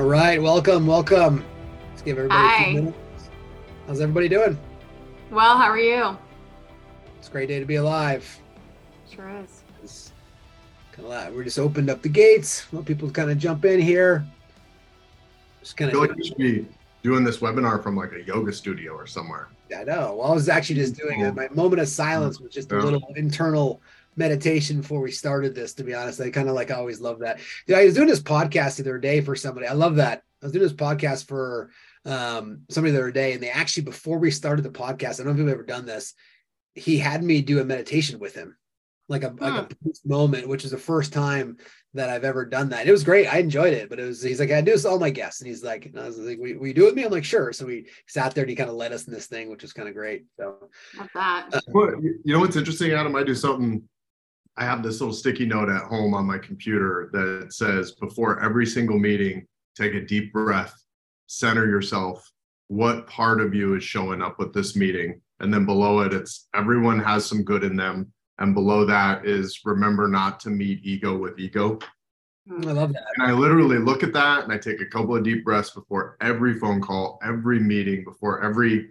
All right, welcome. Let's give everybody a few minutes. How's everybody doing? Well, how are you? It's a great day to be alive. Sure is. It's kind of loud. We just opened up the gates. Let people kind of jump in here. Just kind of. I feel like you should be doing this webinar from like a yoga studio or somewhere. I know. Well, I was actually just doing it. My moment of silence was just a little internal meditation before we started this, to be honest. I kind of like always love that. Dude, I was doing this podcast the other day for somebody. I love that. I was doing this podcast for somebody the other day, and they actually, before we started the podcast, I don't know if you've ever done this, he had me do a meditation with him, like a post moment, which is the first time that I've ever done that. It was great. I enjoyed it, but he's like, I do this to all my guests. And he's like, and I was like, will you do it with me? I'm like, sure. So we sat there and he kind of led us in this thing, which was kind of great. So well, you know, what's interesting, Adam, I have this little sticky note at home on my computer that says, before every single meeting, take a deep breath, center yourself. What part of you is showing up with this meeting? And then below it, it's everyone has some good in them. And below that is remember not to meet ego with ego. I love that. And I literally look at that and I take a couple of deep breaths before every phone call, every meeting, before every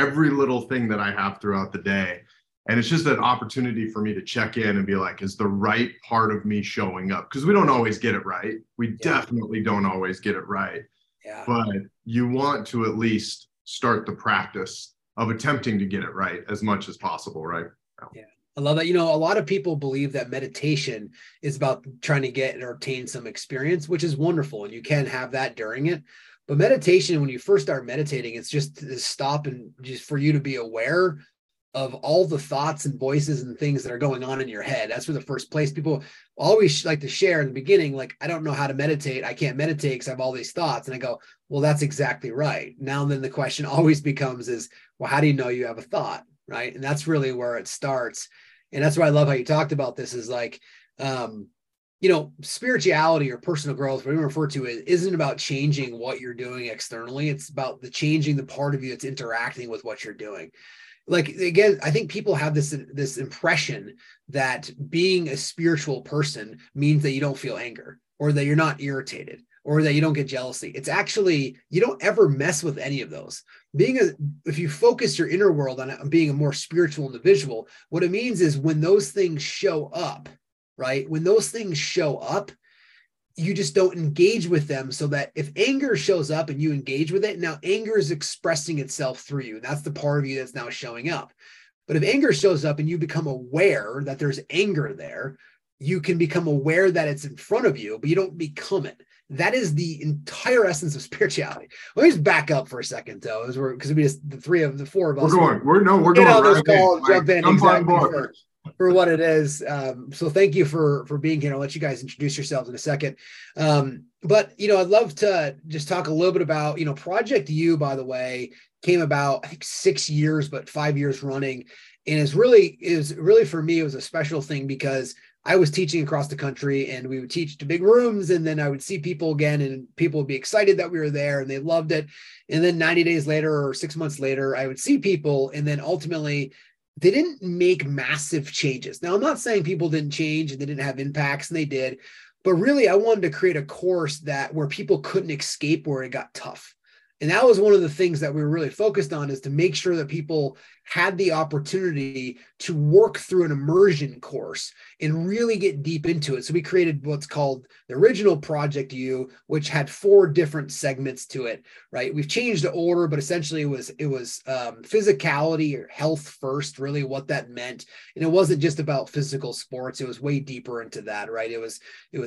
little thing that I have throughout the day. And it's just an opportunity for me to check in and be like, is the right part of me showing up? Because we don't always get it right. We definitely don't always get it right. Yeah. But you want to at least start the practice of attempting to get it right as much as possible, right? Yeah. I love that. You know, a lot of people believe that meditation is about trying to get or obtain some experience, which is wonderful. And you can have that during it. But meditation, when you first start meditating, it's just to stop and just for you to be aware of all the thoughts and voices and things that are going on in your head. That's where the first place people always like to share in the beginning, like, I don't know how to meditate. I can't meditate because I have all these thoughts. And I go, well, that's exactly right. Now, then the question always becomes is, well, how do you know you have a thought? Right. And that's really where it starts. And that's why I love how you talked about this is like, you know, spirituality or personal growth, what we refer to it, isn't about changing what you're doing externally. It's about the changing the part of you that's interacting with what you're doing. Like, again, I think people have this impression that being a spiritual person means that you don't feel anger or that you're not irritated or that you don't get jealousy. It's actually, you don't ever mess with any of those. If you focus your inner world on being a more spiritual individual, what it means is when those things show up, right? When those things show up, you just don't engage with them so that if anger shows up and you engage with it, now anger is expressing itself through you. And that's the part of you that's now showing up. But if anger shows up and you become aware that there's anger there, you can become aware that it's in front of you, but you don't become it. That is the entire essence of spirituality. Let me just back up for a second, though, because we just the four of us. We're going for what it is. So thank you for being here. I'll let you guys introduce yourselves in a second. But, you know, I'd love to just talk a little bit about, you know, Project U, by the way, came about, I think 6 years, but 5 years running. And it was really for me, it was a special thing because I was teaching across the country and we would teach to big rooms. And then I would see people again and people would be excited that we were there and they loved it. And then 90 days later or 6 months later, I would see people. And then ultimately they didn't make massive changes. Now, I'm not saying people didn't change and they didn't have impacts, and they did, but really I wanted to create a course where people couldn't escape where it got tough. And that was one of the things that we were really focused on is to make sure that people had the opportunity to work through an immersion course and really get deep into it. So we created what's called the original Project U, which had 4 different segments to it, right? We've changed the order, but essentially it was physicality or health first, really what that meant. And it wasn't just about physical sports. It was way deeper into that, right? It was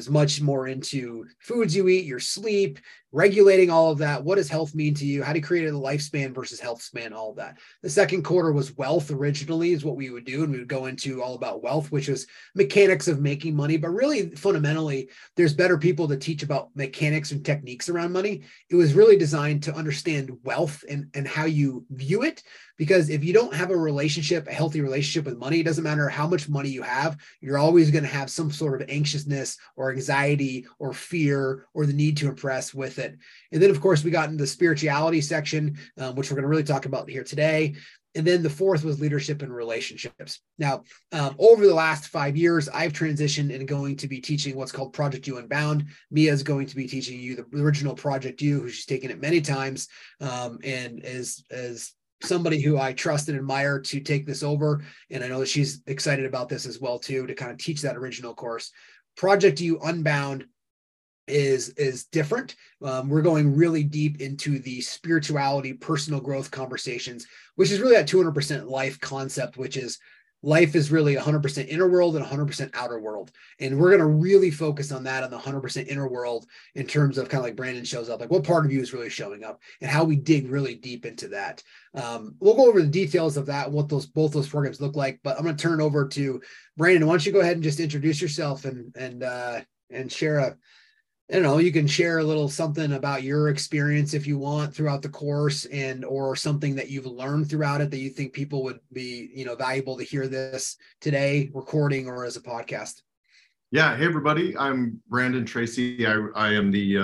much more into foods you eat, your sleep, regulating all of that. What does health mean to you? How to create a lifespan versus health span, all of that. The second quarter was wealth originally is what we would do. And we would go into all about wealth, which is mechanics of making money. But really fundamentally, there's better people to teach about mechanics and techniques around money. It was really designed to understand wealth and how you view it. Because if you don't have a healthy relationship with money, it doesn't matter how much money you have, you're always going to have some sort of anxiousness or anxiety or fear or the need to impress with it. And then, of course, we got into the spirituality section, which we're going to really talk about here today. And then the fourth was leadership and relationships. Now, over the last 5 years, I've transitioned and going to be teaching what's called Project U Unbound. Mia is going to be teaching you the original Project U, who she's taken it many times, and is somebody who I trust and admire to take this over. And I know that she's excited about this as well, too, to kind of teach that original course. Project U Unbound is different. We're going really deep into the spirituality, personal growth conversations, which is really that 200% life concept, which is life is really 100% inner world and 100% outer world. And we're going to really focus on that, on the 100% inner world, in terms of kind of like Brandon shows up, like what part of you is really showing up and how we dig really deep into that. We'll go over the details of that, what those, both those programs look like, but I'm going to turn it over to Brandon. Why don't you go ahead and just introduce yourself and share a, I don't know, you can share a little something about your experience if you want throughout the course, and or something that you've learned throughout it that you think people would be, you know, valuable to hear this today, recording or as a podcast. Yeah. Hey, everybody. I'm Brandon Tracy. I am the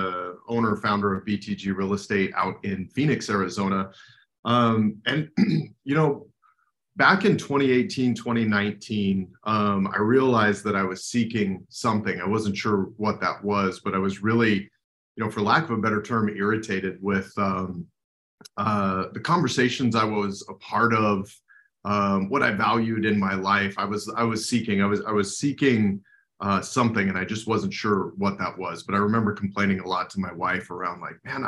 owner, founder of BTG Real Estate out in Phoenix, Arizona. And, you know, back in 2018, 2019, I realized that I was seeking something. I wasn't sure what that was, but I was really, you know, for lack of a better term, irritated with the conversations I was a part of, what I valued in my life. I was seeking something, and I just wasn't sure what that was. But I remember complaining a lot to my wife around, like, man,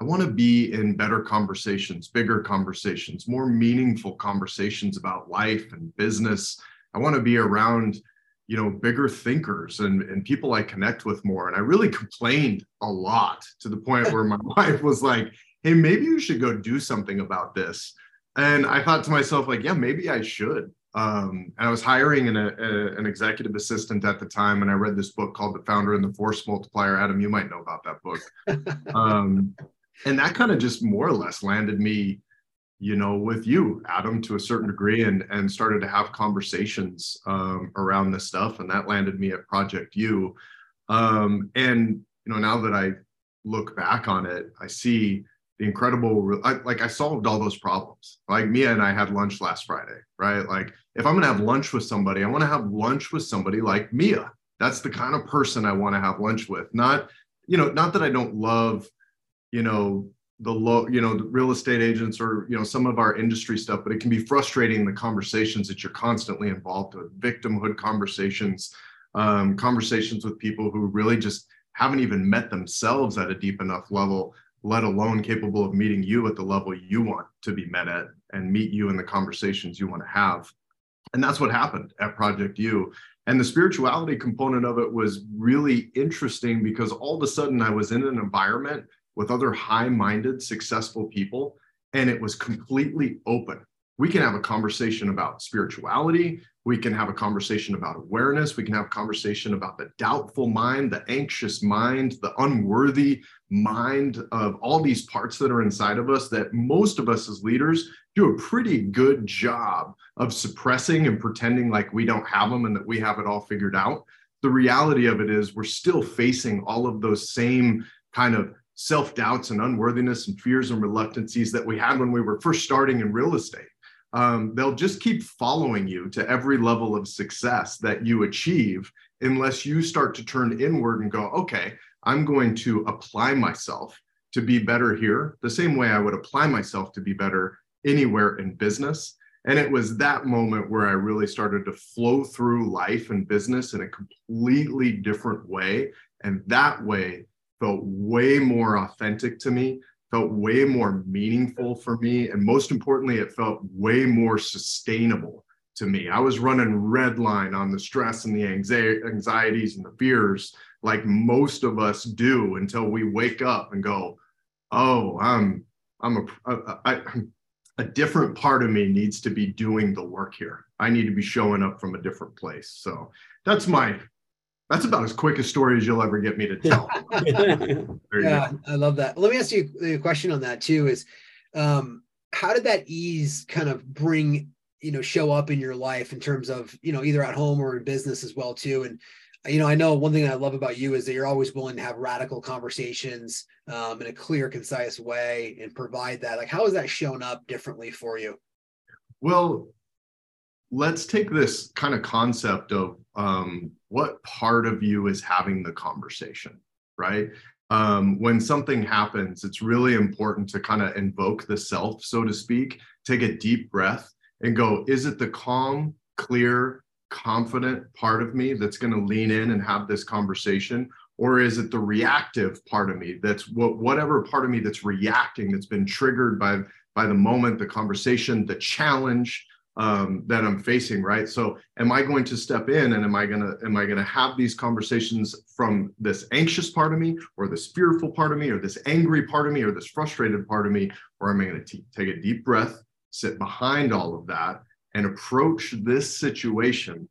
I want to be in better conversations, bigger conversations, more meaningful conversations about life and business. I want to be around, you know, bigger thinkers and people I connect with more. And I really complained a lot, to the point where my wife was like, hey, maybe you should go do something about this. And I thought to myself, like, yeah, maybe I should. And I was hiring an executive assistant at the time, and I read this book called The Founder and the Force Multiplier. Adam, you might know about that book. And that kind of just more or less landed me, you know, with you, Adam, to a certain degree, and started to have conversations around this stuff. And that landed me at Project U. And, you know, now that I look back on it, I see the incredible, I solved all those problems. Like, Mia and I had lunch last Friday, right? Like, if I'm going to have lunch with somebody, I want to have lunch with somebody like Mia. That's the kind of person I want to have lunch with. Not, you know, not that I don't love, you know, the real estate agents or, you know, some of our industry stuff, but it can be frustrating, the conversations that you're constantly involved with, victimhood conversations, conversations with people who really just haven't even met themselves at a deep enough level, let alone capable of meeting you at the level you want to be met at and meet you in the conversations you want to have. And that's what happened at Project U. And the spirituality component of it was really interesting, because all of a sudden I was in an environment with other high-minded, successful people, and it was completely open. We can have a conversation about spirituality. We can have a conversation about awareness. We can have a conversation about the doubtful mind, the anxious mind, the unworthy mind, of all these parts that are inside of us that most of us as leaders do a pretty good job of suppressing and pretending like we don't have them and that we have it all figured out. The reality of it is we're still facing all of those same kind of self-doubts and unworthiness and fears and reluctancies that we had when we were first starting in real estate. They'll just keep following you to every level of success that you achieve, unless you start to turn inward and go, okay, I'm going to apply myself to be better here, the same way I would apply myself to be better anywhere in business. And it was that moment where I really started to flow through life and business in a completely different way. And that way felt way more authentic to me, felt way more meaningful for me. And most importantly, it felt way more sustainable to me. I was running red line on the stress and the anxieties and the fears, like most of us do, until we wake up and go, oh, a different part of me needs to be doing the work here. I need to be showing up from a different place. So that's about as quick a story as you'll ever get me to tell. Yeah, I love that. Let me ask you a question on that too, is how did that ease kind of bring, you know, show up in your life in terms of, you know, either at home or in business as well too? And, you know, I know one thing I love about you is that you're always willing to have radical conversations in a clear, concise way and provide that. Like, how has that shown up differently for you? Well, let's take this kind of concept of what part of you is having the conversation, right? When something happens, it's really important to kind of invoke the self, so to speak, take a deep breath and go, is it the calm, clear, confident part of me that's going to lean in and have this conversation? Or is it the reactive part of me that's whatever part of me that's reacting, that's been triggered by the moment, the conversation, the challenge that I'm facing, right? So am I going to step in and am I going to have these conversations from this anxious part of me or this fearful part of me or this angry part of me or this frustrated part of me? Or am I going to take a deep breath, sit behind all of that, and approach this situation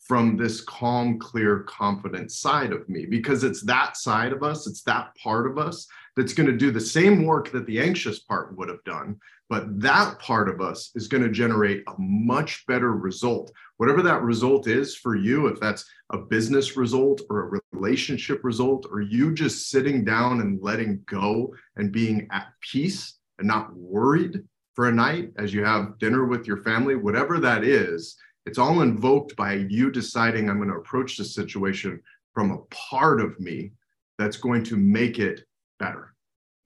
from this calm, clear, confident side of me? Because it's that side of us, it's that part of us that's going to do the same work that the anxious part would have done, but that part of us is going to generate a much better result. Whatever that result is for you, if that's a business result or a relationship result, or you just sitting down and letting go and being at peace and not worried for a night as you have dinner with your family, whatever that is, it's all invoked by you deciding, I'm going to approach this situation from a part of me that's going to make it better.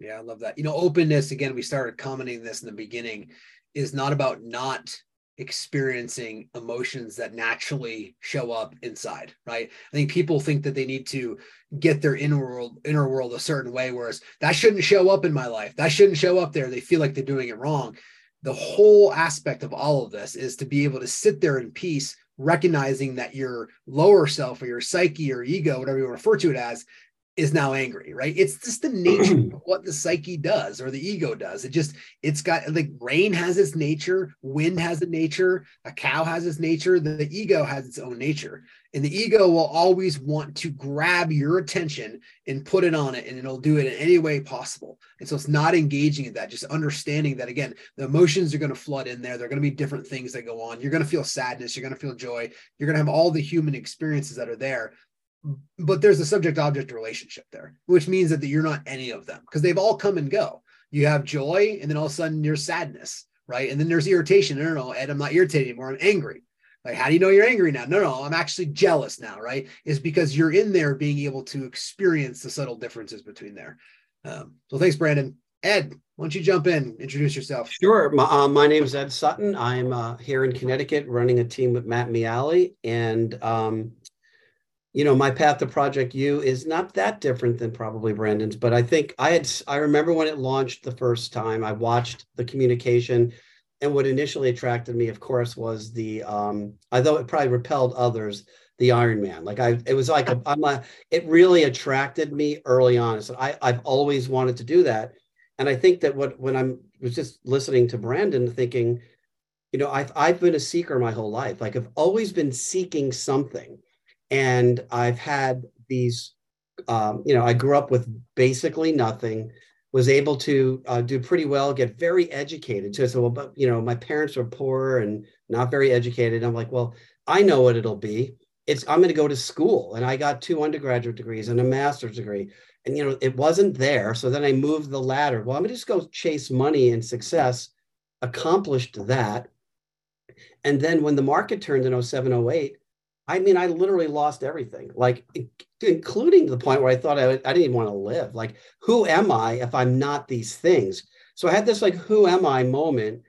Yeah, I love that. You know, openness, again, we started commenting this in the beginning, is not about not experiencing emotions that naturally show up inside, right? I think people think that they need to get their inner world a certain way, whereas that shouldn't show up in my life. That shouldn't show up there. They feel like they're doing it wrong. The whole aspect of all of this is to be able to sit there in peace, recognizing that your lower self or your psyche or ego, whatever you refer to it as, is now angry, right? It's just the nature of what the psyche does or the ego does. It's got, like, rain has its nature, wind has a nature, a cow has its nature, the ego has its own nature. And the ego will always want to grab your attention and put it on it, and it'll do it in any way possible. And so it's not engaging in that, just understanding that, again, the emotions are going to flood in there. There are going to be different things that go on. You're going to feel sadness. You're going to feel joy. You're going to have all the human experiences that are there. But there's a subject-object relationship there, which means that you're not any of them, because they've all come and go. You have joy, and then all of a sudden there's sadness, right? And then there's irritation. No, Ed, I'm not irritated anymore. I'm angry. Like, how do you know you're angry now? No, I'm actually jealous now, right? It's because you're in there being able to experience the subtle differences between there. So thanks, Brandon. Ed, why don't you jump in, introduce yourself? Sure. My name is Ed Sutton. I'm here in Connecticut running a team with Matt Mialy, and you know, my path to Project U is not that different than probably Brandon's, but I think I remember when it launched the first time, I watched the communication, and what initially attracted me, of course, was the, although it probably repelled others, the Iron Man. Like it really attracted me early on. So I've always wanted to do that. And I think that when I was just listening to Brandon thinking, you know, I've been a seeker my whole life. Like, I've always been seeking something. And I've had these, you know, I grew up with basically nothing, was able to do pretty well, get very educated. So, but, you know, my parents were poor and not very educated. I'm like, well, I know what it'll be. I'm going to go to school. And I got 2 undergraduate degrees and a master's degree. And, you know, it wasn't there. So then I moved the ladder. Well, I'm going to just go chase money and success, accomplished that. And then when the market turned in 07, 08, I mean, I literally lost everything, like including the point where I thought I didn't even want to live. Like, who am I if I'm not these things? So I had this like, who am I moment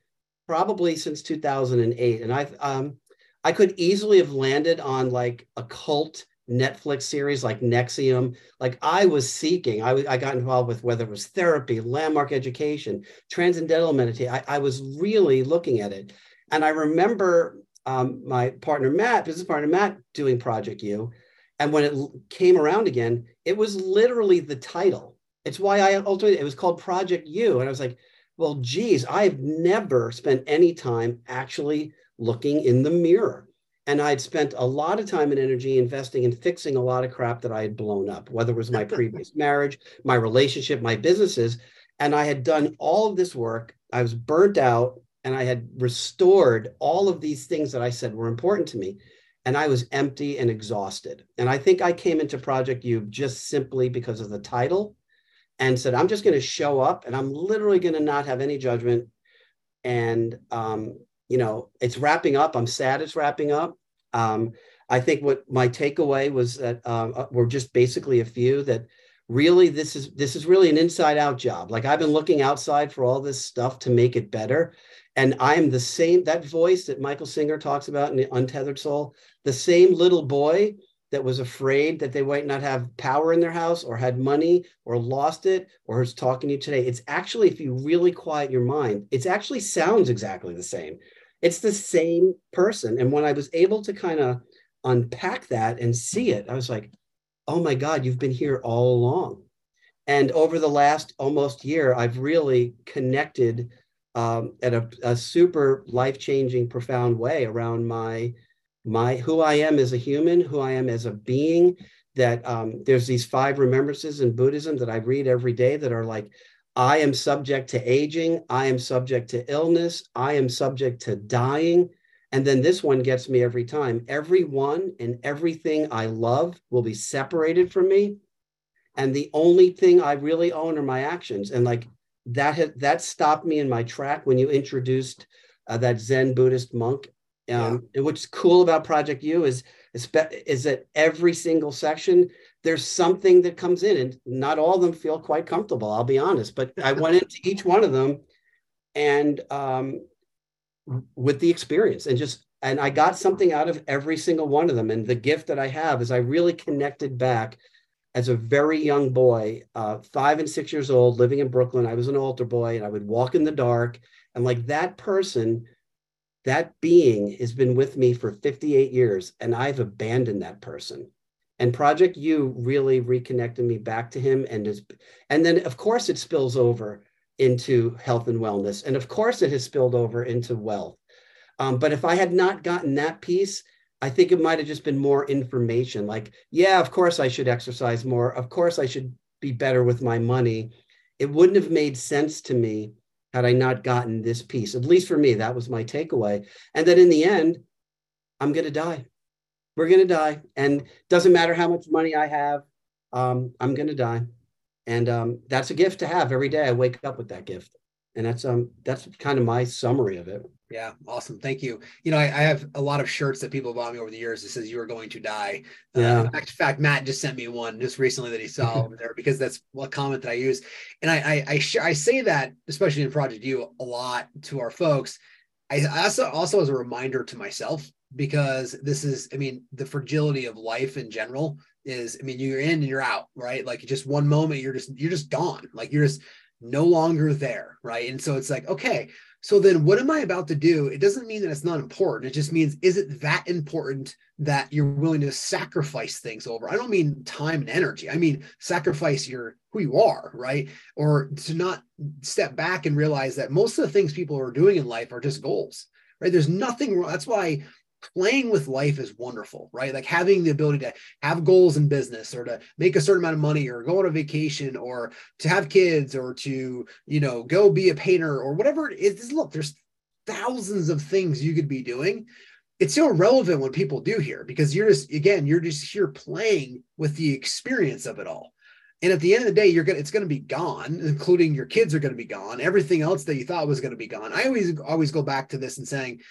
probably since 2008. And I could easily have landed on like a cult Netflix series like NXIVM. Like, I was seeking, I got involved with whether it was therapy, landmark education, transcendental meditation. I was really looking at it. And I remember my partner, Matt, business partner, Matt, doing Project U. And when it came around again, it was literally the title. It's why I ultimately, it was called Project U. And I was like, well, geez, I've never spent any time actually looking in the mirror. And I'd spent a lot of time and energy investing in fixing a lot of crap that I had blown up, whether it was my previous marriage, my relationship, my businesses. And I had done all of this work. I was burnt out. And I had restored all of these things that I said were important to me. And I was empty and exhausted. And I think I came into Project U just simply because of the title and said, I'm just going to show up and I'm literally going to not have any judgment. And you know, it's wrapping up. I'm sad it's wrapping up. I think what my takeaway was that we're just basically a few that really this is really an inside out job. Like, I've been looking outside for all this stuff to make it better. And I'm the same, that voice that Michael Singer talks about in The Untethered Soul, the same little boy that was afraid that they might not have power in their house or had money or lost it or is talking to you today. It's actually, if you really quiet your mind, it actually sounds exactly the same. It's the same person. And when I was able to kind of unpack that and see it, I was like, oh my God, you've been here all along. And over the last almost year, I've really connected at a super life-changing, profound way around my who I am as a human, who I am as a being, that there's these 5 remembrances in Buddhism that I read every day that are like, I am subject to aging, I am subject to illness, I am subject to dying. And then this one gets me every time. Everyone and everything I love will be separated from me. And the only thing I really own are my actions. And like that stopped me in my track when you introduced that Zen Buddhist monk. And what's cool about Project U is that every single section, there's something that comes in, and not all of them feel quite comfortable, I'll be honest, but I went into each one of them and with the experience and I got something out of every single one of them. And the gift that I have is I really connected back as a very young boy, 5 and 6 years old, living in Brooklyn. I was an altar boy and I would walk in the dark, and like that person, that being has been with me for 58 years, and I've abandoned that person. And Project U really reconnected me back to him. And then, of course, it spills over into health and wellness. And of course, it has spilled over into wealth. But if I had not gotten that piece, I think it might have just been more information. Like, yeah, of course, I should exercise more. Of course, I should be better with my money. It wouldn't have made sense to me had I not gotten this piece. At least for me, that was my takeaway. And that in the end, I'm going to die. We're going to die. And doesn't matter how much money I have, I'm going to die. And that's a gift to have every day. I wake up with that gift. And that's kind of my summary of it. Yeah. Awesome. Thank you. You know, I have a lot of shirts that people bought me over the years that says you are going to die. Yeah. In fact, Matt just sent me one just recently that he saw over there, because that's a comment that I use. And I say that, especially in Project U, a lot to our folks. I also as a reminder to myself, because this is, I mean, the fragility of life in general is, I mean, you're in and you're out, right? Like just one moment, you're just gone. Like you're just no longer there. Right. And so it's like, okay, so then what am I about to do? It doesn't mean that it's not important. It just means, is it that important that you're willing to sacrifice things over? I don't mean time and energy. I mean, sacrifice who you are, right? Or to not step back and realize that most of the things people are doing in life are just goals, right? There's nothing wrong. That's why playing with life is wonderful, right? Like having the ability to have goals in business, or to make a certain amount of money, or go on a vacation, or to have kids, or to, you know, go be a painter, or whatever it is. Look, there's thousands of things you could be doing. It's so relevant when people do here, because you're just here playing with the experience of it all. And at the end of the day, it's going to be gone, including your kids are going to be gone. Everything else that you thought was going to be gone. I always go back to this and saying,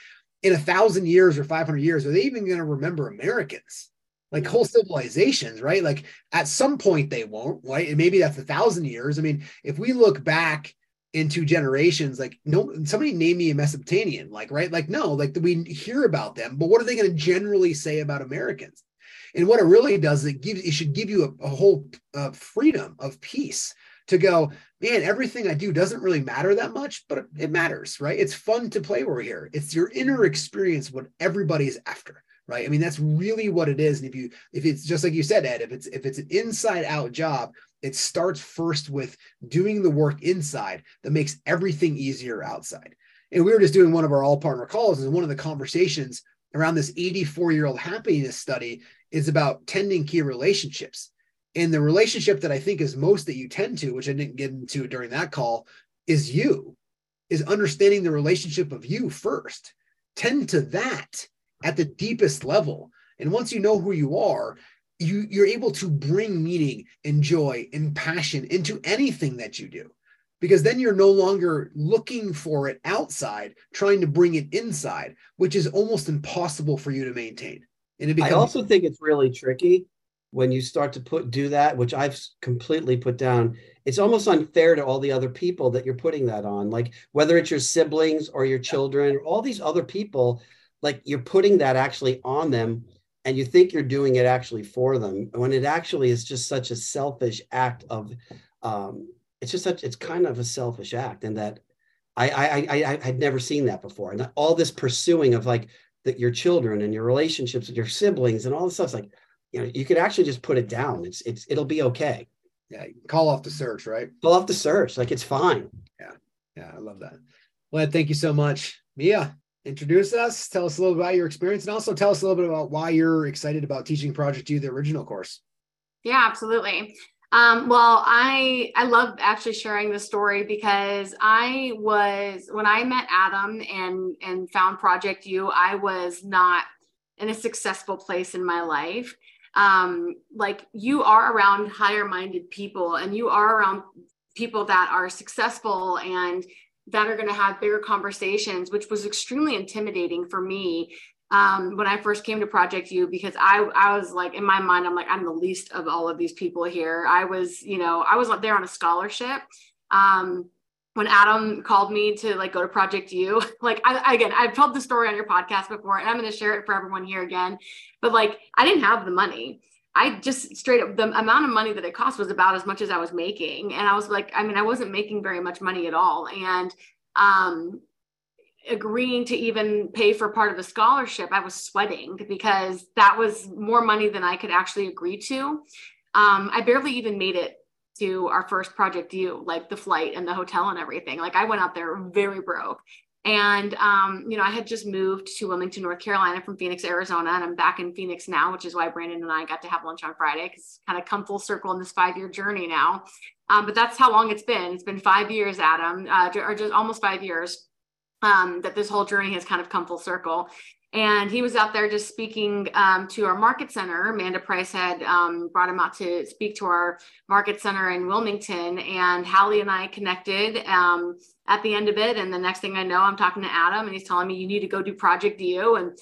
in 1,000 years or 500 years, are they even going to remember Americans? Like whole civilizations, right? Like at some point they won't, right? And maybe that's 1,000 years. I mean, if we look back into generations, like somebody name me a Mesopotamian, like, right? Like, no, like we hear about them, but what are they going to generally say about Americans? And what it really does is it should give you a whole freedom of peace to go, man, everything I do doesn't really matter that much, but it matters, right? It's fun to play over here. It's your inner experience, what everybody's after, right? I mean, that's really what it is. And if it's just like you said, Ed, if it's an inside out job, it starts first with doing the work inside that makes everything easier outside. And we were just doing one of our all partner calls, and one of the conversations around this 84-year-old happiness study is about tending key relationships. And the relationship that I think is most that you tend to, which I didn't get into during that call, is understanding the relationship of you first. Tend to that at the deepest level. And once you know who you are, you're able to bring meaning and joy and passion into anything that you do. because then you're no longer looking for it outside, trying to bring it inside, which is almost impossible for you to maintain. And it becomes— I also think it's really tricky when you start to do that, which I've completely put down. It's almost unfair to all the other people that you're putting that on, like whether it's your siblings or your children, or all these other people, like you're putting that actually on them and you think you're doing it actually for them when it actually is just such a selfish act of, it's kind of a selfish act. And that I had never seen that before. And all this pursuing of like that, your children and your relationships with your siblings and all this stuff's like, you know, you could actually just put it down. It'll be okay. Yeah. Call off the search, right? Call off the search. Like, it's fine. Yeah. Yeah. I love that. Well, thank you so much. Mia, introduce us, tell us a little about your experience, and also tell us a little bit about why you're excited about teaching Project U, the original course. Yeah, absolutely. Well, I love actually sharing this story because when I met Adam and found Project U, I was not in a successful place in my life. Like, you are around higher-minded people, and you are around people that are successful and that are going to have bigger conversations, which was extremely intimidating for me when I first came to Project U, because I was like, in my mind, I'm like, I'm the least of all of these people here. I was there on a scholarship. When Adam called me to like go to Project U, like I've told the story on your podcast before, and I'm going to share it for everyone here again, but like, I didn't have the money. I just straight up, the amount of money that it cost was about as much as I was making. And I was like, I mean, I wasn't making very much money at all. And agreeing to even pay for part of the scholarship, I was sweating because that was more money than I could actually agree to. I barely even made it to our first Project U, like the flight and the hotel and everything. Like, I went out there very broke. And, you know, I had just moved to Wilmington, North Carolina from Phoenix, Arizona, and I'm back in Phoenix now, which is why Brandon and I got to have lunch on Friday, because it's kind of come full circle in this 5-year journey now. But that's how long it's been. It's been 5 years, Adam, or just almost 5 years that this whole journey has kind of come full circle. And he was out there just speaking to our market center. Amanda Price had brought him out to speak to our market center in Wilmington, and Hallie and I connected at the end of it. And the next thing I know, I'm talking to Adam and he's telling me, you need to go do Project U. And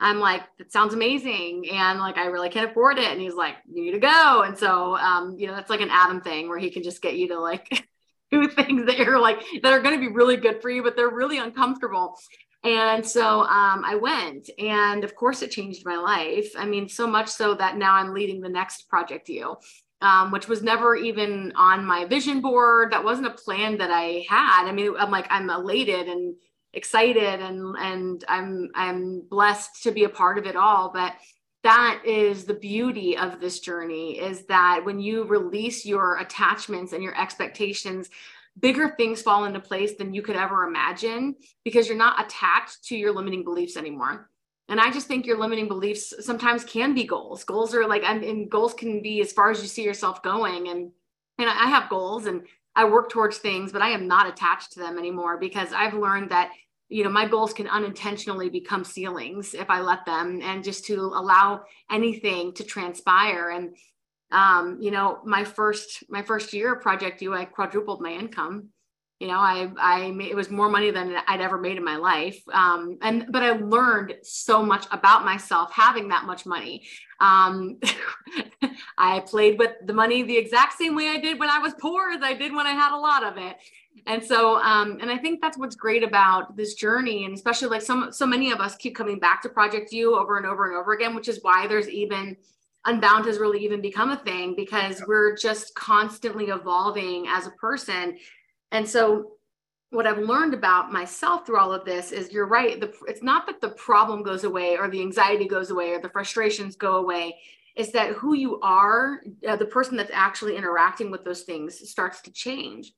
I'm like, that sounds amazing. And like, I really can't afford it. And he's like, you need to go. And so, you know, that's like an Adam thing where he can just get you to like do things that you're like, that are going to be really good for you, but they're really uncomfortable. And so I went, and of course it changed my life. I mean, so much so that now I'm leading the next Project U, which was never even on my vision board. That wasn't a plan that I had. I mean, I'm like, I'm elated and excited, and I'm blessed to be a part of it all. But that is the beauty of this journey, is that when you release your attachments and your expectations, bigger things fall into place than you could ever imagine, because you're not attached to your limiting beliefs anymore. And I just think your limiting beliefs sometimes can be goals. Goals are like, and goals can be as far as you see yourself going. And I have goals and I work towards things, but I am not attached to them anymore, because I've learned that, you know, my goals can unintentionally become ceilings if I let them, and just to allow anything to transpire. And you know, my first year of Project U, I quadrupled my income. You know, it was more money than I'd ever made in my life. But I learned so much about myself having that much money. I played with the money the exact same way I did when I was poor as I did when I had a lot of it. And so, and I think that's what's great about this journey. And especially like so many of us keep coming back to Project U over and over and over again, which is why there's even Unbound has really even become a thing, because we're just constantly evolving as a person. And so what I've learned about myself through all of this is, you're right. It's not that the problem goes away or the anxiety goes away or the frustrations go away. It's that who you are, the person that's actually interacting with those things, starts to change.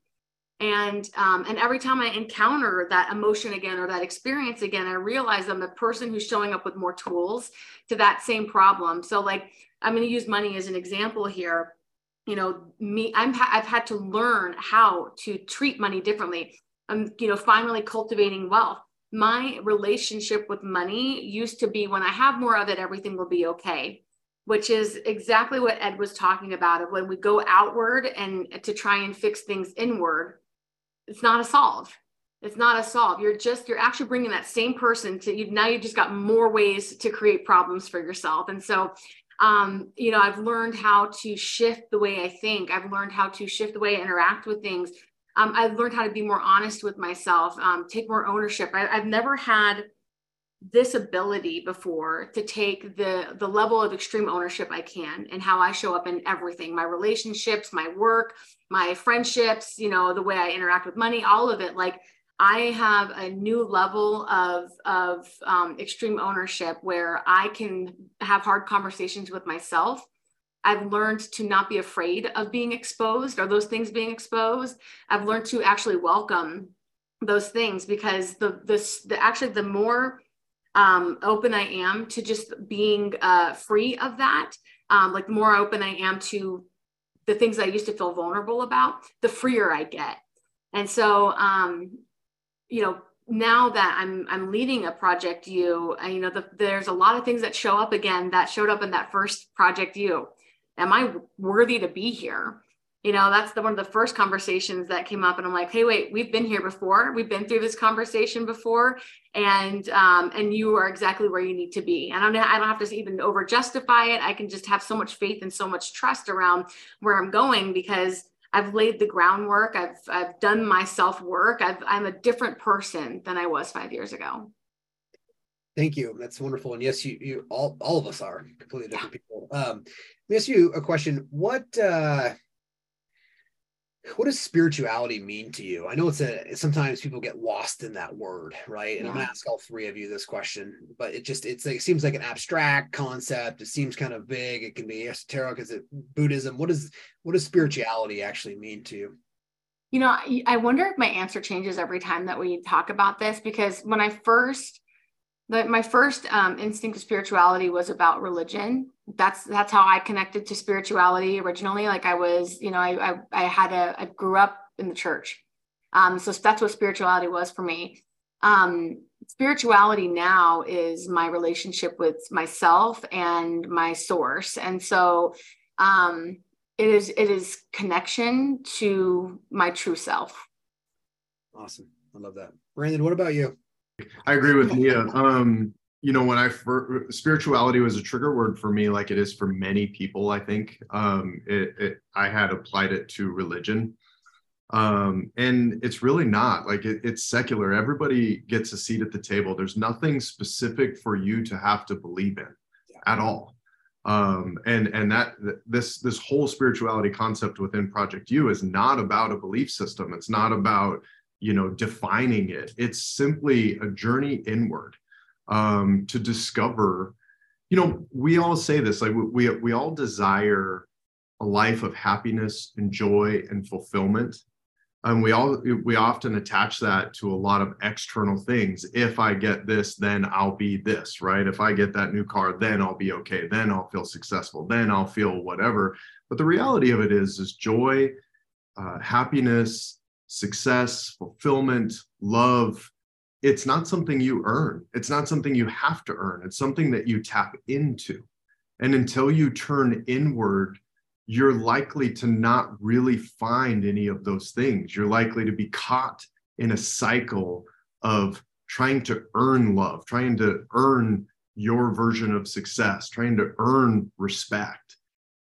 And every time I encounter that emotion again, or that experience again, I realize I'm the person who's showing up with more tools to that same problem. So like, I'm going to use money as an example here. You know, I've had to learn how to treat money differently. I'm, you know, finally cultivating wealth. My relationship with money used to be, when I have more of it, everything will be okay, which is exactly what Ed was talking about, of when we go outward and to try and fix things inward. It's not a solve. It's not a solve. You're actually bringing that same person to you. Now you've just got more ways to create problems for yourself. And so, you know, I've learned how to shift the way I think. I've learned how to shift the way I interact with things. I've learned how to be more honest with myself, take more ownership. I've never had this ability before to take the level of extreme ownership I can and how I show up in everything, my relationships, my work, my friendships, you know, the way I interact with money, all of it. Like, I have a new level of extreme ownership where I can have hard conversations with myself. I've learned to not be afraid of being exposed or those things being exposed. I've learned to actually welcome those things, because the more open I am to just being free of that, like the more open I am to the things I used to feel vulnerable about, the freer I get. And so, you know, now that I'm leading a Project U, you know, there's a lot of things that show up again that showed up in that first Project U. Am I worthy to be here? You know, that's one of the first conversations that came up, and I'm like, hey, wait, we've been here before. We've been through this conversation before, and you are exactly where you need to be. And I don't have to even over justify it. I can just have so much faith and so much trust around where I'm going, because I've laid the groundwork. I've done my self-work. I'm a different person than I was 5 years ago. Thank you. That's wonderful. And yes, you all of us are completely different people. Let me ask you a question. What does spirituality mean to you? I know sometimes people get lost in that word, right? And I'm going to ask all three of you this question, but it seems like an abstract concept. It seems kind of big. It can be esoteric. Is it Buddhism? What does spirituality actually mean to you? You know, I wonder if my answer changes every time that we talk about this, because when I first, my first instinct of spirituality was about religion. That's how I connected to spirituality originally. Like, I was, you know, I grew up in the church. So that's what spirituality was for me. Spirituality now is my relationship with myself and my source. And so it is connection to my true self. Awesome. I love that. Brandon, what about you? I agree with Nia. You know, when spirituality was a trigger word for me, like it is for many people, I think. I had applied it to religion. And it's really not, like, it's secular. Everybody gets a seat at the table. There's nothing specific for you to have to believe in at all. And that this whole spirituality concept within Project U is not about a belief system. It's not about, you know, defining it. It's simply a journey inward, to discover, you know, we all say this, like we all desire a life of happiness and joy and fulfillment. And we often attach that to a lot of external things. If I get this, then I'll be this, right? If I get that new car, then I'll be okay. Then I'll feel successful. Then I'll feel whatever. But the reality of it is joy, happiness, success, fulfillment, love. It's not something you earn. It's not something you have to earn. It's something that you tap into. And until you turn inward, you're likely to not really find any of those things. You're likely to be caught in a cycle of trying to earn love, trying to earn your version of success, trying to earn respect.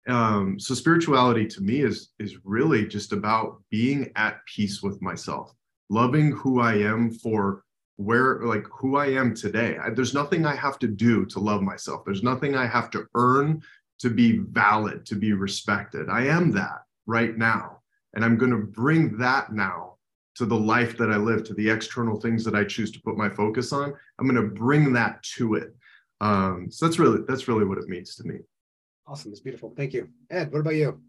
So spirituality to me is really just about being at peace with myself, loving who I am for who I am today. There's nothing I have to do to love myself. There's nothing I have to earn to be valid, to be respected. I am that right now. And I'm going to bring that now to the life that I live, to the external things that I choose to put my focus on. I'm going to bring that to it. So that's really what it means to me. Awesome. It's beautiful. Thank you. Ed, what about you?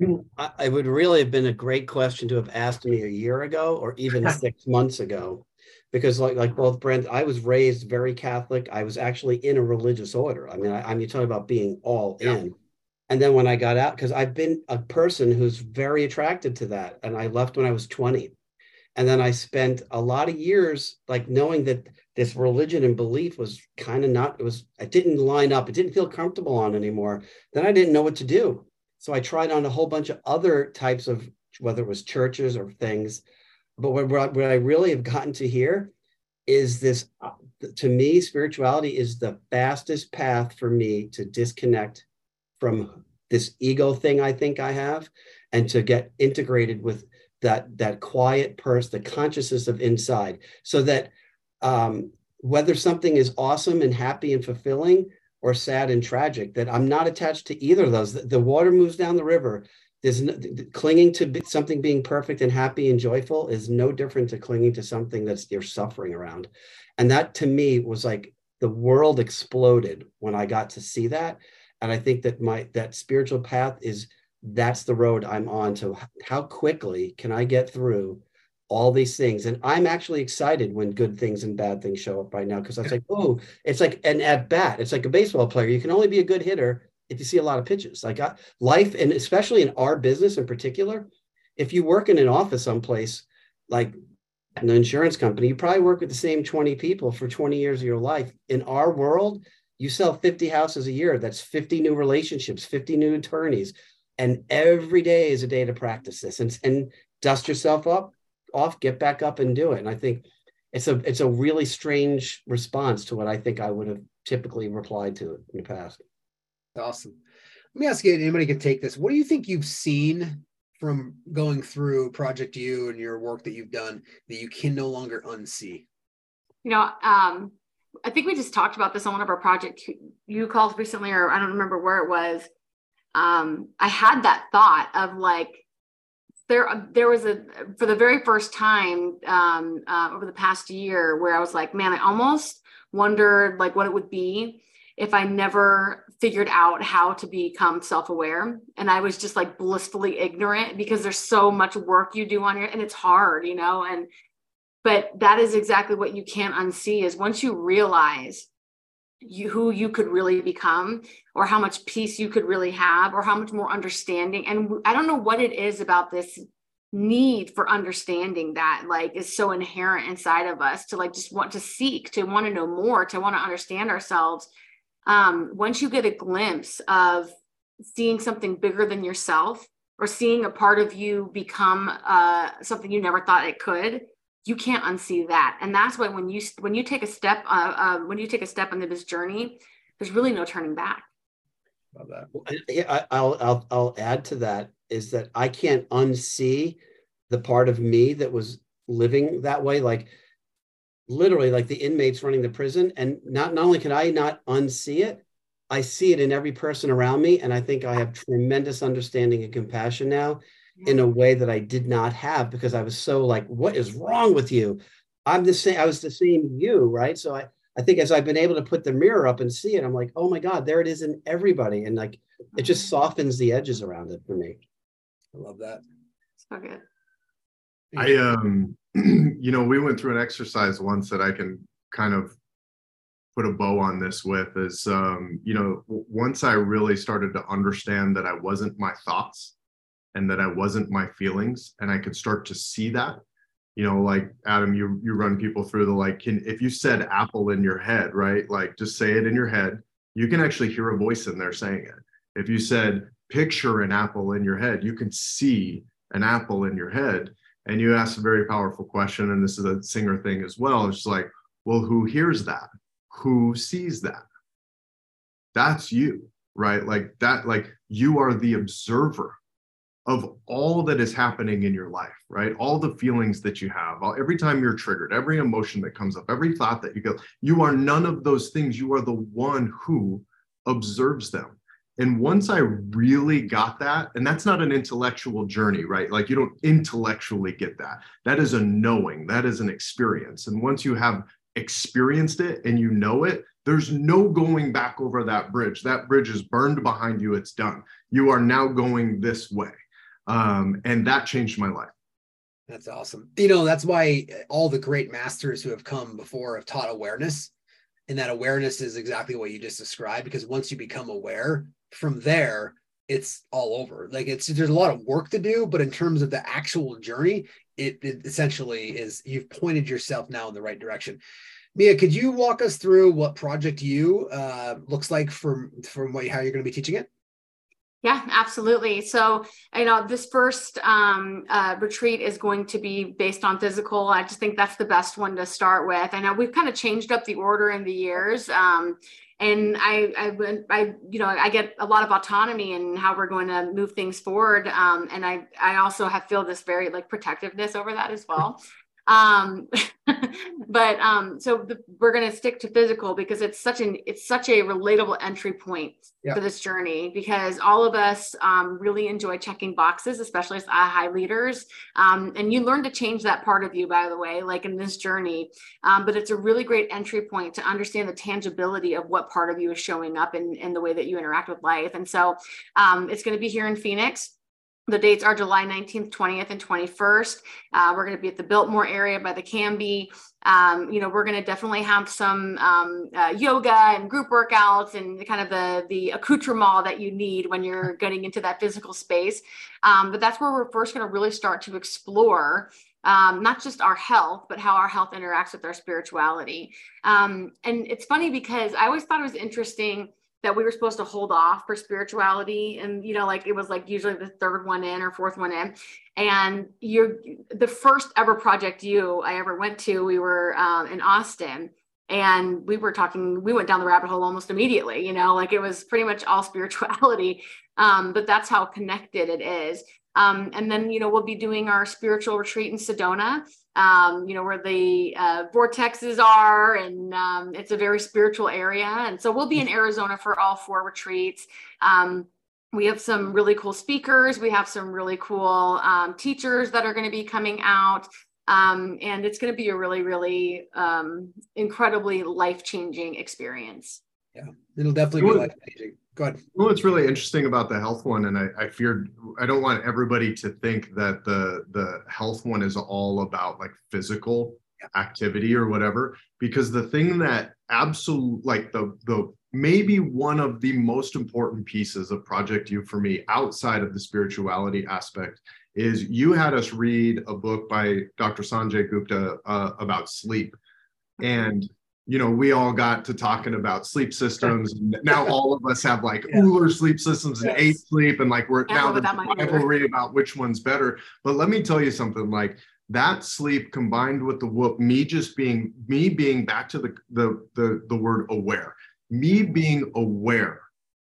It would really have been a great question to have asked me a year ago or even 6 months ago, because like both Brent, I was raised very Catholic. I was actually in a religious order. I mean, you're talking about being all in. And then when I got out, because I've been a person who's very attracted to that. And I left when I was 20. And then I spent a lot of years like knowing that this religion and belief was kind of not, it didn't line up. It didn't feel comfortable on anymore. Then I didn't know what to do. So I tried on a whole bunch of other types of, whether it was churches or things. But what I really have gotten to here is this, to me, spirituality is the fastest path for me to disconnect from this ego thing I think I have, and to get integrated with that quiet person, the consciousness of inside, so that whether something is awesome and happy and fulfilling or sad and tragic, that I'm not attached to either of those. The water moves down the river. There's no, clinging to something being perfect and happy and joyful is no different to clinging to something that's you're suffering around. And that to me was like the world exploded when I got to see that. And I think that that spiritual path is, that's the road I'm on to. How quickly can I get through all these things? And I'm actually excited when good things and bad things show up right now, because I was like, oh, it's like an at bat. It's like a baseball player. You can only be a good hitter if you see a lot of pitches. Like life, and especially in our business in particular, if you work in an office someplace, like an insurance company, you probably work with the same 20 people for 20 years of your life. In our world, you sell 50 houses a year. That's 50 new relationships, 50 new attorneys. And every day is a day to practice this and dust yourself off, get back up and do it. And I think it's a really strange response to what I think I would have typically replied to in the past. Awesome. Let me ask you, anybody can take this. What do you think you've seen from going through Project U and your work that you've done that you can no longer unsee? You know, I think we just talked about this on one of our Project U calls recently, or I don't remember where it was. I had that thought of like, there was for the very first time over the past year where I was like, man, I almost wondered like what it would be if I never figured out how to become self-aware. And I was just like blissfully ignorant, because there's so much work you do on your, and it's hard, you know, but that is exactly what you can't unsee, is once you realize who you could really become, or how much peace you could really have, or how much more understanding. And I don't know what it is about this need for understanding that like is so inherent inside of us to like, just want to seek, to want to know more, to want to understand ourselves. Once you get a glimpse of seeing something bigger than yourself, or seeing a part of you become something you never thought it could, you can't unsee that. And that's why when you take a step into this journey, there's really no turning back. Love that. Yeah, I'll add to that, is that I can't unsee the part of me that was living that way, like literally like the inmates running the prison. And not only can I not unsee it, I see it in every person around me. And I think I have tremendous understanding and compassion now, in a way that I did not have, because I was so like, what is wrong with you? I was the same you, right? So I think as I've been able to put the mirror up and see it, I'm like, oh my God, there it is in everybody. And like, it just softens the edges around it for me. I love that. So good. I, you know, we went through an exercise once that I can kind of put a bow on this with, is, you know, once I really started to understand that I wasn't my thoughts, and that I wasn't my feelings, and I could start to see that, you know, like Adam, you run people through the like, if you said apple in your head, right? Like just say it in your head, you can actually hear a voice in there saying it. If you said picture an apple in your head, you can see an apple in your head. And you asked a very powerful question, and this is a Singer thing as well. It's like, well, who hears that? Who sees that? That's you, right? Like that, like you are the observer of all that is happening in your life, right? All the feelings that you have, every time you're triggered, every emotion that comes up, every thought that you go, you are none of those things. You are the one who observes them. And once I really got that, and that's not an intellectual journey, right? Like you don't intellectually get that. That is a knowing, that is an experience. And once you have experienced it and you know it, there's no going back over that bridge. That bridge is burned behind you, it's done. You are now going this way. And that changed my life. That's awesome. You know, that's why all the great masters who have come before have taught awareness. And that awareness is exactly what you just described, because once you become aware, from there, it's all over. Like there's a lot of work to do, but in terms of the actual journey, it essentially is, you've pointed yourself now in the right direction. Mia, could you walk us through what Project U looks like from how you're going to be teaching it? Yeah, absolutely. So, you know, this first retreat is going to be based on physical. I just think that's the best one to start with. I know we've kind of changed up the order in the years. And I, you know, I get a lot of autonomy in how we're going to move things forward. And I also feel this very like protectiveness over that as well. But, so we're going to stick to physical because it's such a relatable entry point for this journey, because all of us, really enjoy checking boxes, especially as high leaders. And you learn to change that part of you, by the way, like in this journey. But it's a really great entry point to understand the tangibility of what part of you is showing up in the way that you interact with life. And so, it's going to be here in Phoenix. The dates are July 19th, 20th, and 21st. We're going to be at the Biltmore area by the Canby. You know, we're going to definitely have some yoga and group workouts and kind of the accoutrement that you need when you're getting into that physical space. But that's where we're first going to really start to explore not just our health, but how our health interacts with our spirituality. And it's funny because I always thought it was interesting that we were supposed to hold off for spirituality. And, you know, like it was like usually the third one in or fourth one in. And the first ever Project U I ever went to, we were in Austin, and we went down the rabbit hole almost immediately, you know, like it was pretty much all spirituality. But that's how connected it is. And then, you know, we'll be doing our spiritual retreat in Sedona, you know, where the vortexes are, and it's a very spiritual area. And so we'll be in Arizona for all four retreats. We have some really cool speakers. We have some really cool teachers that are going to be coming out. And it's going to be a really, really incredibly life-changing experience. Yeah, it'll definitely be life-changing. Go ahead. Well, what's really interesting about the health one, and I feared, I don't want everybody to think that the health one is all about like physical activity or whatever, because the thing that the maybe one of the most important pieces of Project U for me outside of the spirituality aspect is you had us read a book by Dr. Sanjay Gupta about sleep. And you know, we all got to talking about sleep systems. And now all of us have like Oura sleep systems and Eight Sleep, and like we're now the rivalry about which one's better. But let me tell you something, like that sleep combined with the WHOOP, me being back to the word aware, me being aware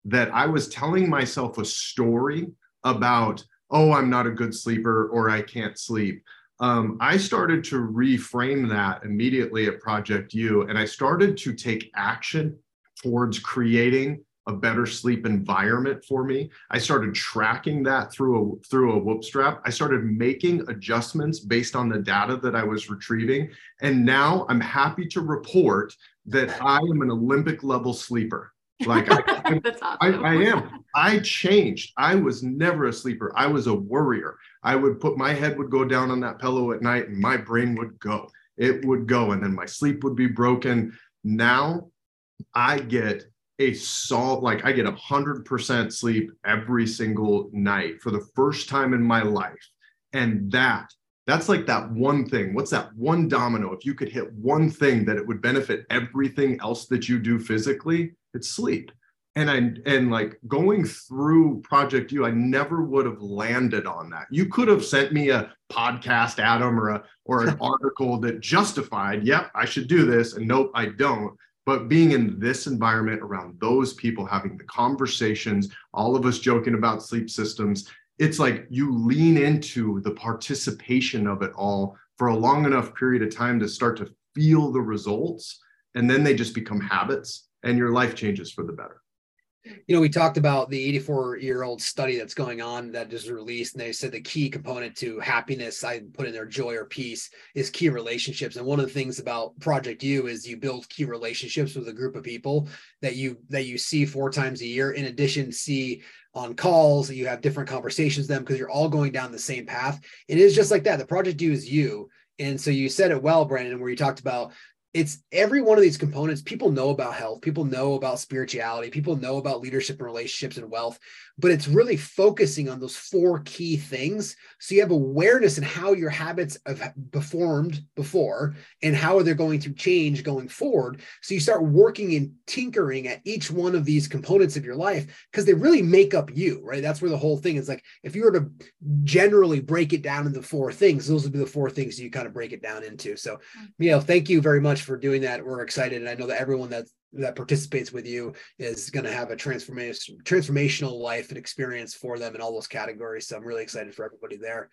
that I was telling myself a story about, oh, I'm not a good sleeper or I can't sleep. I started to reframe that immediately at Project U, and I started to take action towards creating a better sleep environment for me. I started tracking that through a WHOOP strap. I started making adjustments based on the data that I was retrieving, and now I'm happy to report that I am an Olympic level sleeper. Like I am. I changed. I was never a sleeper. I was a worrier. My head would go down on that pillow at night and my brain would go. It would go. And then my sleep would be broken. Now I get I get 100% sleep every single night for the first time in my life. And that's like that one thing. What's that one domino? If you could hit one thing that it would benefit everything else that you do physically, it's sleep. And like going through Project U, I never would have landed on that. You could have sent me a podcast, Adam, or an article that justified, yep, I should do this, and nope, I don't. But being in this environment around those people, having the conversations, all of us joking about sleep systems, it's like you lean into the participation of it all for a long enough period of time to start to feel the results, and then they just become habits. And your life changes for the better. You know, we talked about the 84-year-old study that's going on that is released, and they said the key component to happiness, I put in there joy or peace, is key relationships. And one of the things about Project U is you build key relationships with a group of people that you see 4 times a year. In addition, see on calls, you have different conversations with them because you're all going down the same path. It is just like that. The Project U is you. And so you said it well, Brandon, where you talked about it's every one of these components. People know about health. People know about spirituality. People know about leadership and relationships and wealth. but it's really focusing on those four key things. So you have awareness in how your habits have performed before and how they're going to change going forward. So you start working and tinkering at each one of these components of your life because they really make up you, right? That's where the whole thing is like, if you were to generally break it down into four things, those would be the four things you kind of break it down into. So, you know, thank you very much for doing that. We're excited. And I know that everyone that participates with you is going to have a transformational life and experience for them in all those categories. So I'm really excited for everybody there.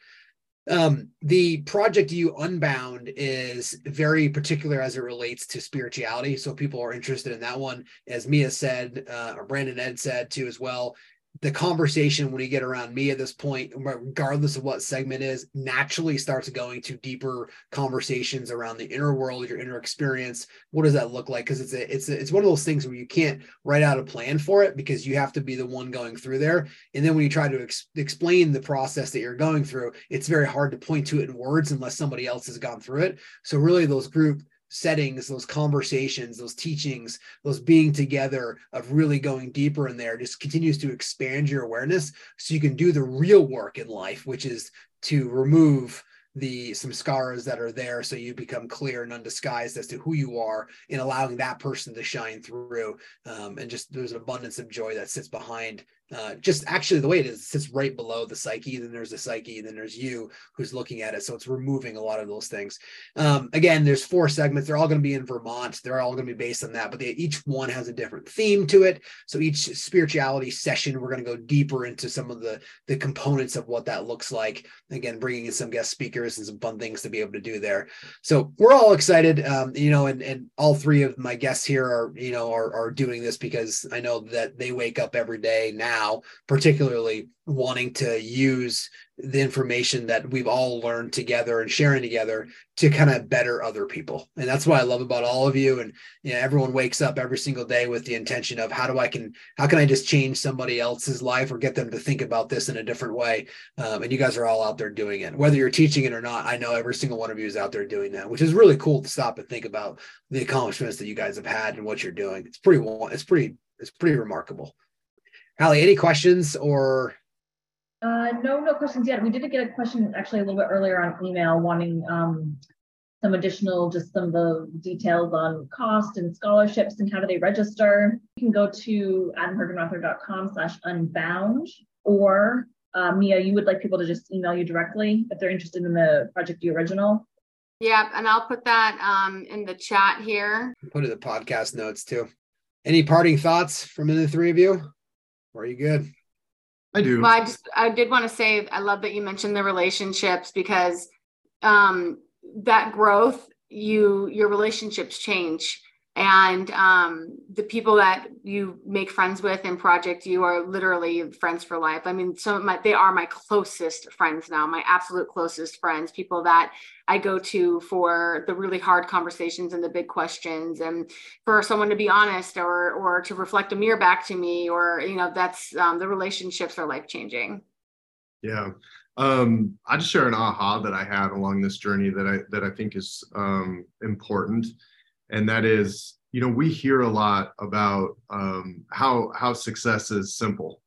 The Project U Unbound is very particular as it relates to spirituality. So people are interested in that one, as Mia said, or Brandon Ed said too as well. The conversation when you get around me at this point, regardless of what segment is, naturally starts going to deeper conversations around the inner world, your inner experience. What does that look like? Because it's one of those things where you can't write out a plan for it because you have to be the one going through there. And then when you try to explain the process that you're going through, it's very hard to point to it in words unless somebody else has gone through it. So really those group settings, those conversations, those teachings, those being together of really going deeper in there just continues to expand your awareness so you can do the real work in life, which is to remove some scars that are there so you become clear and undisguised as to who you are and allowing that person to shine through. And just there's an abundance of joy that sits behind just actually the way it is, it sits right below the psyche. Then there's the psyche, then there's you who's looking at it. So it's removing a lot of those things. Again, there's four segments. They're all going to be in Vermont. They're all going to be based on that, but each one has a different theme to it. So each spirituality session, we're going to go deeper into some of the components of what that looks like. Again, bringing in some guest speakers and some fun things to be able to do there. So we're all excited, and all three of my guests here are doing this because I know that they wake up every day now, particularly wanting to use the information that we've all learned together and sharing together to kind of better other people. And that's what I love about all of you. And everyone wakes up every single day with the intention of how can I just change somebody else's life or get them to think about this in a different way? And you guys are all out there doing it, whether you're teaching it or not. I know every single one of you is out there doing that, which is really cool to stop and think about the accomplishments that you guys have had and what you're doing. It's pretty remarkable. Allie, any questions or? No questions yet. We did get a question actually a little bit earlier on email wanting some additional, just some of the details on cost and scholarships and how do they register. You can go to adamhergenrother.com/unbound or Mia, you would like people to just email you directly if they're interested in the Project U Original. Yeah, and I'll put that in the chat here. Put it in the podcast notes too. Any parting thoughts from the three of you? Are you good? I do. Well, I did want to say, I love that you mentioned the relationships because that growth, your relationships change. And the people that you make friends with in Project U are literally friends for life. I mean, they are my closest friends now, my absolute closest friends, people that I go to for the really hard conversations and the big questions, and for someone to be honest or to reflect a mirror back to me, or that's the relationships are life changing. Yeah, I just share an aha that I had along this journey that I think is important. And that is, we hear a lot about how success is simple.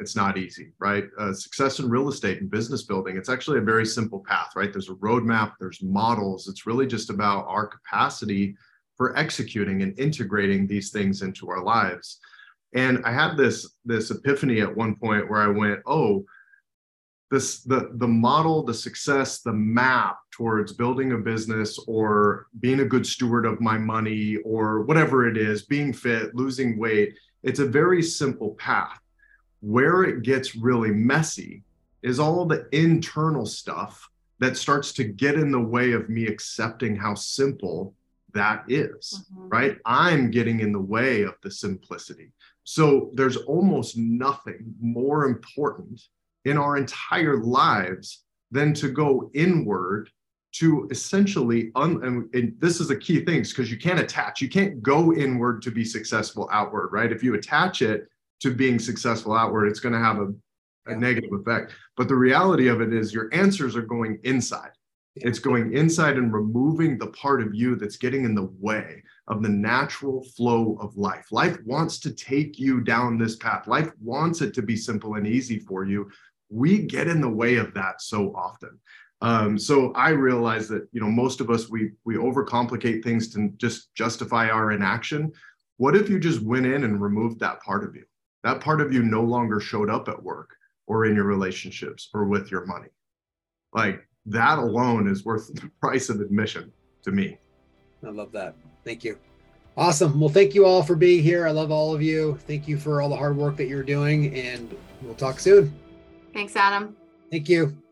It's not easy, right? Success in real estate and business building, it's actually a very simple path, right? There's a roadmap, there's models. It's really just about our capacity for executing and integrating these things into our lives. And I had this epiphany at one point where I went, oh, the model, the success, the map towards building a business or being a good steward of my money or whatever it is, being fit, losing weight, it's a very simple path. Where it gets really messy is all the internal stuff that starts to get in the way of me accepting how simple that is, right? I'm getting in the way of the simplicity. So there's almost nothing more important in our entire lives than to go inward to essentially, and this is a key thing, because you can't go inward to be successful outward, right? If you attach it to being successful outward, it's gonna have a negative effect. But the reality of it is your answers are going inside. It's going inside and removing the part of you that's getting in the way of the natural flow of life. Life wants to take you down this path. Life wants it to be simple and easy for you. We get in the way of that so often. So I realize that, you know, most of us, we overcomplicate things to just justify our inaction. What if you just went in and removed that part of you? That part of you no longer showed up at work or in your relationships or with your money. Like, that alone is worth the price of admission to me. I love that. Thank you. Awesome. Well, thank you all for being here. I love all of you. Thank you for all the hard work that you're doing, and we'll talk soon. Thanks, Adam. Thank you.